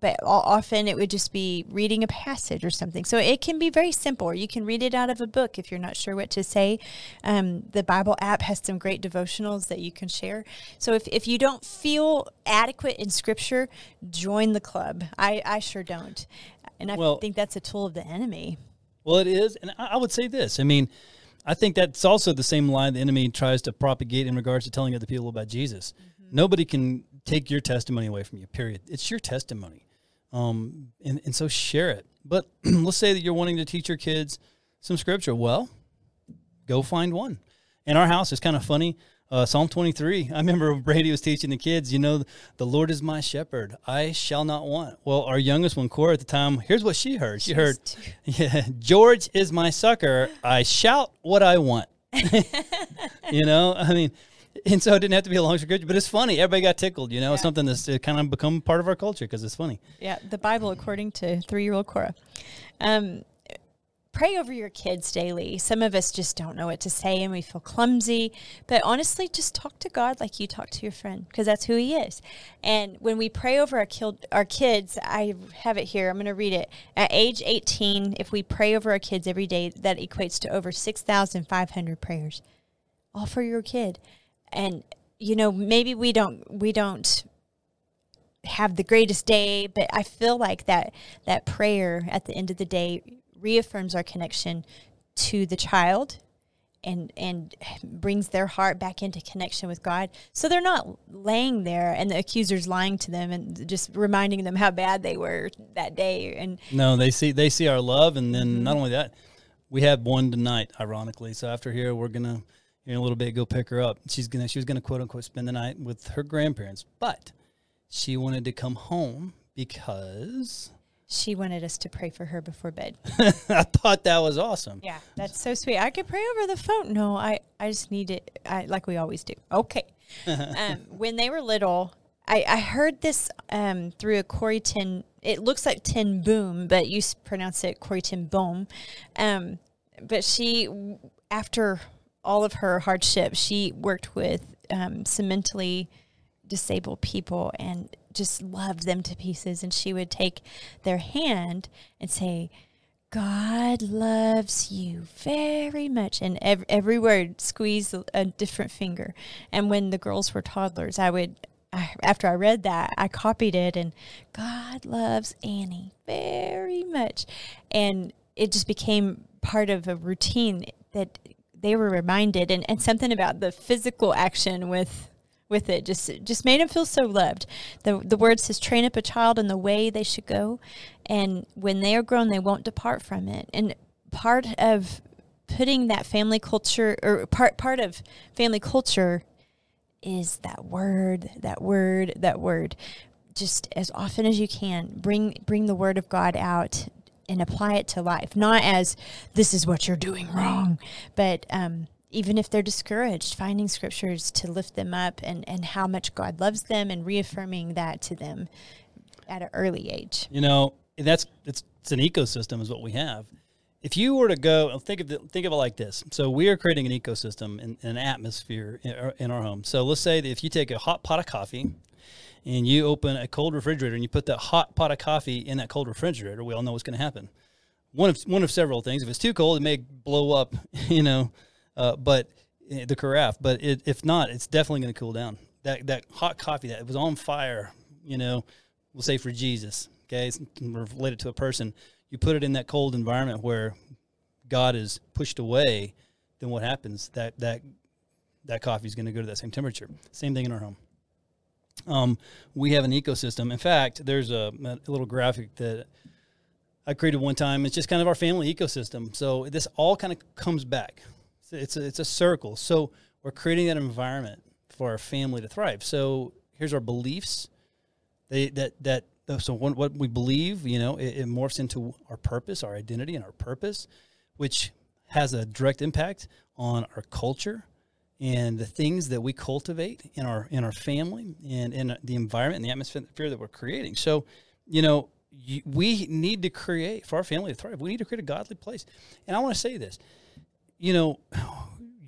But often it would just be reading a passage or something. So it can be very simple. You can read it out of a book if you're not sure what to say. The Bible app has some great devotionals that you can share. So if you don't feel adequate in Scripture, join the club. I sure don't. And I think that's a tool of the enemy. Well, it is. And I would say this. I think that's also the same lie the enemy tries to propagate in regards to telling other people about Jesus. Mm-hmm. Nobody can take your testimony away from you, period. It's your testimony. And so share it. But let's say that you're wanting to teach your kids some scripture. Well, go find one. In our house, it's kind of funny. Psalm 23, I remember Brady was teaching the kids, you know, the Lord is my shepherd, I shall not want. Well, our youngest one, Cora, at the time, here's what she heard. She heard, George is my sucker, I shout what I want. You know, I mean, and so it didn't have to be a long scripture, but it's funny. Everybody got tickled, you know. Yeah. It's something that's kind of become part of our culture because it's funny. Yeah, the Bible according to three-year-old Cora. Pray over your kids daily. Some of us just don't know what to say and we feel clumsy. But honestly, just talk to God like you talk to your friend because that's who he is. And when we pray over our kids, I have it here. I'm going to read it. At age 18, if we pray over our kids every day, that equates to over 6,500 prayers. All for your kid. And, you know, maybe we don't have the greatest day, but I feel like that prayer at the end of the day reaffirms our connection to the child and brings their heart back into connection with God. So they're not laying there and the accuser's lying to them and just reminding them how bad they were that day. And no, they see our love. And then Not only that, we have one tonight, ironically. So after here, we're going to, in a little bit, go pick her up. She was going to quote unquote spend the night with her grandparents, but she wanted to come home because she wanted us to pray for her before bed. I thought that was awesome. Yeah, that's so sweet. I could pray over the phone. No, I just need it like we always do. Okay. When they were little, I heard this through a Corrie Ten. It looks like Ten Boom, but you pronounce it Corrie Ten Boom. But she, after all of her hardship, she worked with some mentally disabled people and just loved them to pieces, and she would take their hand and say, God loves you very much, and every word squeeze a different finger. And when the girls were toddlers, after I read that, I copied it, and God loves Annie very much, and it just became part of a routine that they were reminded, and something about the physical action with it just made him feel so loved. The word says, train up a child in the way they should go, and when they are grown, they won't depart from it. And part of putting that family culture, or part of family culture, is that word. Just as often as you can, bring the word of God out and apply it to life. Not as this is what you're doing wrong, but even if they're discouraged, finding scriptures to lift them up and how much God loves them and reaffirming that to them at an early age. You know, it's an ecosystem is what we have. If you were to go, think of it like this. So we are creating an ecosystem and an atmosphere in our home. So let's say that if you take a hot pot of coffee and you open a cold refrigerator and you put that hot pot of coffee in that cold refrigerator, we all know what's going to happen. One of several things. If it's too cold, it may blow up, you know, the carafe, but if not, it's definitely going to cool down. That hot coffee that it was on fire, you know, we'll say for Jesus, okay, it's related to a person. You put it in that cold environment where God is pushed away, then what happens? That coffee is going to go to that same temperature. Same thing in our home. We have an ecosystem. In fact, there's a little graphic that I created one time. It's just kind of our family ecosystem. So this all kind of comes back. It's a circle. So we're creating that environment for our family to thrive. So here's our beliefs. What we believe, you know, it morphs into our purpose, our identity, and our purpose, which has a direct impact on our culture and the things that we cultivate in our family and in the environment and the atmosphere that we're creating. So, you know, we need to create for our family to thrive. We need to create a godly place. And I want to say this. You know,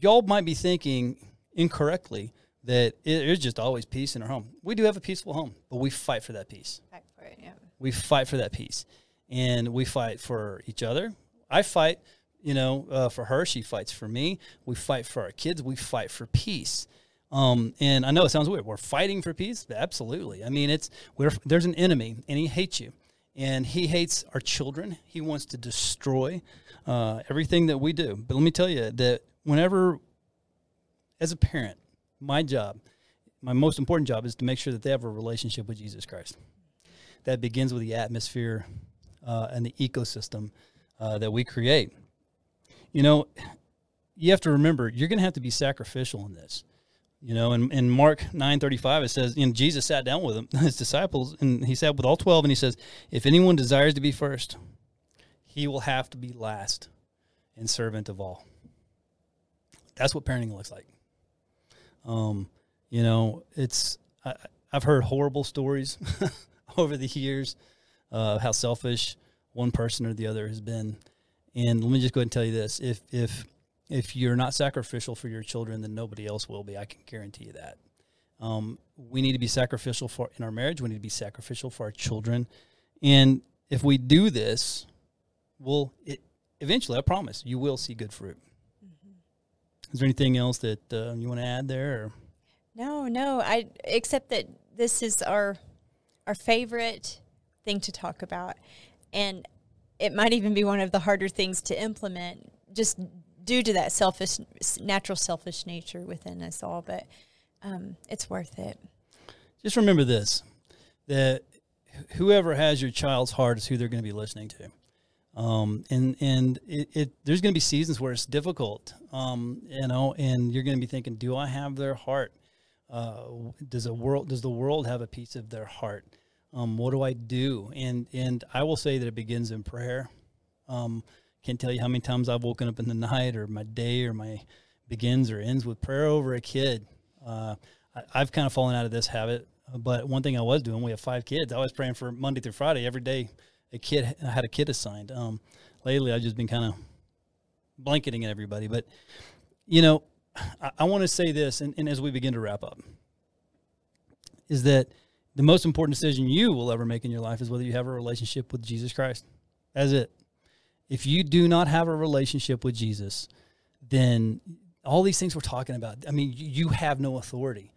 y'all might be thinking incorrectly that there's just always peace in our home. We do have a peaceful home, but we fight for that peace. Fight for it, yeah. We fight for that peace, and we fight for each other. I fight, you know, for her. She fights for me. We fight for our kids. We fight for peace. And I know it sounds weird. We're fighting for peace, absolutely. I mean, there's an enemy, and he hates you. And he hates our children. He wants to destroy everything that we do. But let me tell you that whenever, as a parent, my job, my most important job is to make sure that they have a relationship with Jesus Christ. That begins with the atmosphere and the ecosystem that we create. You know, you have to remember, you're going to have to be sacrificial in this. You know, in Mark 9:35, it says, and Jesus sat down with his disciples, and he sat with all 12, and he says, if anyone desires to be first, he will have to be last and servant of all. That's what parenting looks like. You know, it's, I've heard horrible stories over the years, how selfish one person or the other has been. And let me just go ahead and tell you this. If you're not sacrificial for your children, then nobody else will be. I can guarantee you that. We need to be sacrificial in our marriage. We need to be sacrificial for our children. And if we do this, eventually, I promise, you will see good fruit. Mm-hmm. Is there anything else that you want to add there? Or? No. Except that this is our favorite thing to talk about. And it might even be one of the harder things to implement, just due to that natural selfish nature within us all, but it's worth it. Just remember this, that whoever has your child's heart is who they're going to be listening to. And there's going to be seasons where it's difficult, you know, and you're going to be thinking, do I have their heart? Does the world have a piece of their heart? What do I do? And I will say that it begins in prayer. Can't tell you how many times I've woken up in the night, or my day, or my begins or ends with prayer over a kid. I've kind of fallen out of this habit, but one thing I was doing, we have 5 kids. I was praying for Monday through Friday every day. I had a kid assigned. Lately, I've just been kind of blanketing at everybody. But, you know, I want to say this, and as we begin to wrap up, is that the most important decision you will ever make in your life is whether you have a relationship with Jesus Christ. That's it. If you do not have a relationship with Jesus, then all these things we're talking about, I mean, you have no authority.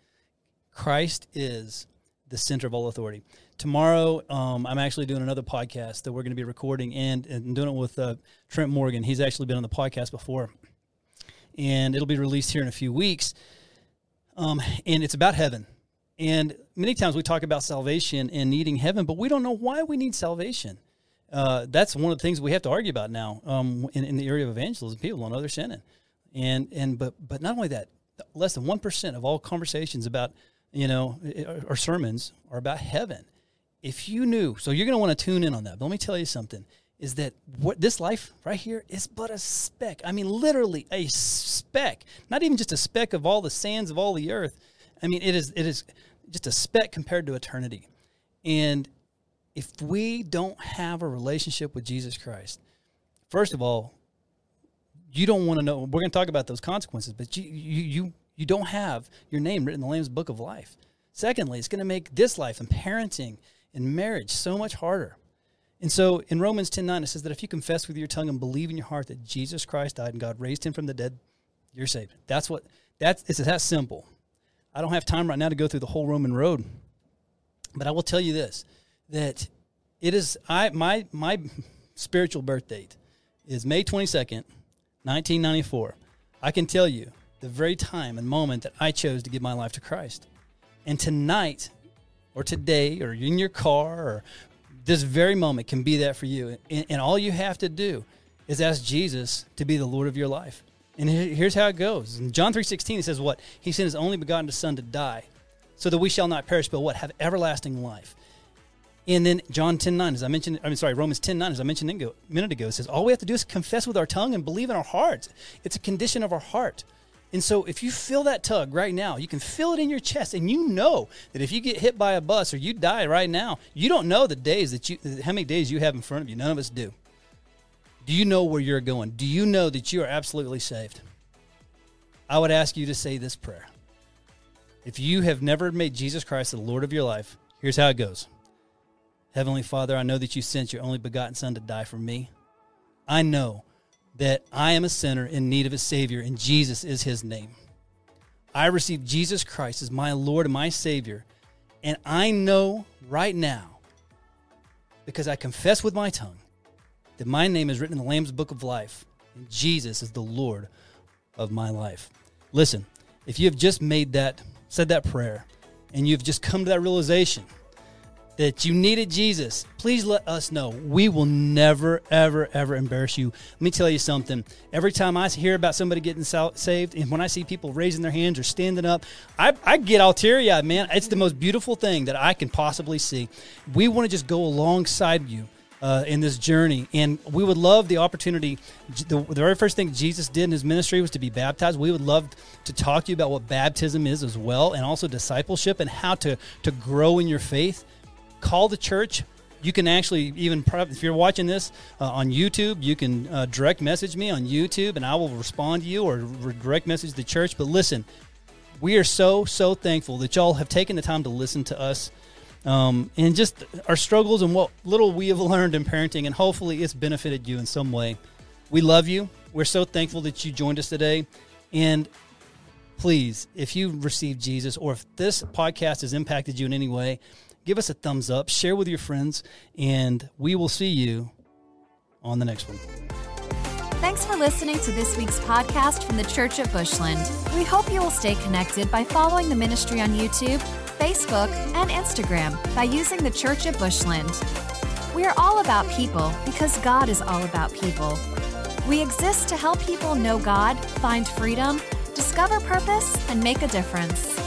Christ is the center of all authority. Tomorrow, I'm actually doing another podcast that we're going to be recording and doing it with Trent Morgan. He's actually been on the podcast before, and it'll be released here in a few weeks. And it's about heaven. And many times we talk about salvation and needing heaven, but we don't know why we need salvation. That's one of the things we have to argue about now in the area of evangelism. People don't know they're sinning. But not only that, less than 1% of all conversations about, you know, or sermons are about heaven. If you knew, so you're going to want to tune in on that. But let me tell you something, is that what this life right here is but a speck. I mean, literally a speck, not even just a speck of all the sands of all the earth. I mean, it is just a speck compared to eternity. And if we don't have a relationship with Jesus Christ, first of all, you don't want to know. We're going to talk about those consequences, but you don't have your name written in the Lamb's Book of Life. Secondly, it's going to make this life and parenting and marriage so much harder. And so in Romans 10:9, it says that if you confess with your tongue and believe in your heart that Jesus Christ died and God raised him from the dead, you're saved. It's that simple. I don't have time right now to go through the whole Roman road, but I will tell you this. That it is my spiritual birth date is May 22nd, 1994. I can tell you the very time and moment that I chose to give my life to Christ. And tonight, or today, or in your car, or this very moment can be that for you. And all you have to do is ask Jesus to be the Lord of your life. And here's how it goes. In John 3:16, it says what? He sent his only begotten Son to die, so that we shall not perish, but what? Have everlasting life. And then Romans 10:9, as I mentioned a minute ago, it says, all we have to do is confess with our tongue and believe in our hearts. It's a condition of our heart. And so if you feel that tug right now, you can feel it in your chest, and you know that if you get hit by a bus or you die right now, you don't know the days how many days you have in front of you. None of us do. Do you know where you're going? Do you know that you are absolutely saved? I would ask you to say this prayer. If you have never made Jesus Christ the Lord of your life, here's how it goes. Heavenly Father, I know that you sent your only begotten Son to die for me. I know that I am a sinner in need of a Savior, and Jesus is his name. I receive Jesus Christ as my Lord and my Savior, and I know right now, because I confess with my tongue, that my name is written in the Lamb's Book of Life, and Jesus is the Lord of my life. Listen, if you have just said that prayer, and you've just come to that realization that you needed Jesus, please let us know. We will never, ever, ever embarrass you. Let me tell you something. Every time I hear about somebody getting saved, and when I see people raising their hands or standing up, I get all teary-eyed, man. It's the most beautiful thing that I can possibly see. We want to just go alongside you in this journey, and we would love the opportunity. The very first thing Jesus did in his ministry was to be baptized. We would love to talk to you about what baptism is as well, and also discipleship and how to grow in your faith. Call the church. You can actually even, if you're watching this on YouTube, you can direct message me on YouTube, and I will respond to you or direct message the church. But listen, we are so, so thankful that y'all have taken the time to listen to us and just our struggles and what little we have learned in parenting, and hopefully it's benefited you in some way. We love you. We're so thankful that you joined us today. And please, if you receive Jesus or if this podcast has impacted you in any way, give us a thumbs up, share with your friends, and we will see you on the next one. Thanks for listening to this week's podcast from the Church at Bushland. We hope you will stay connected by following the ministry on YouTube, Facebook, and Instagram by using the Church at Bushland. We are all about people because God is all about people. We exist to help people know God, find freedom, discover purpose, and make a difference.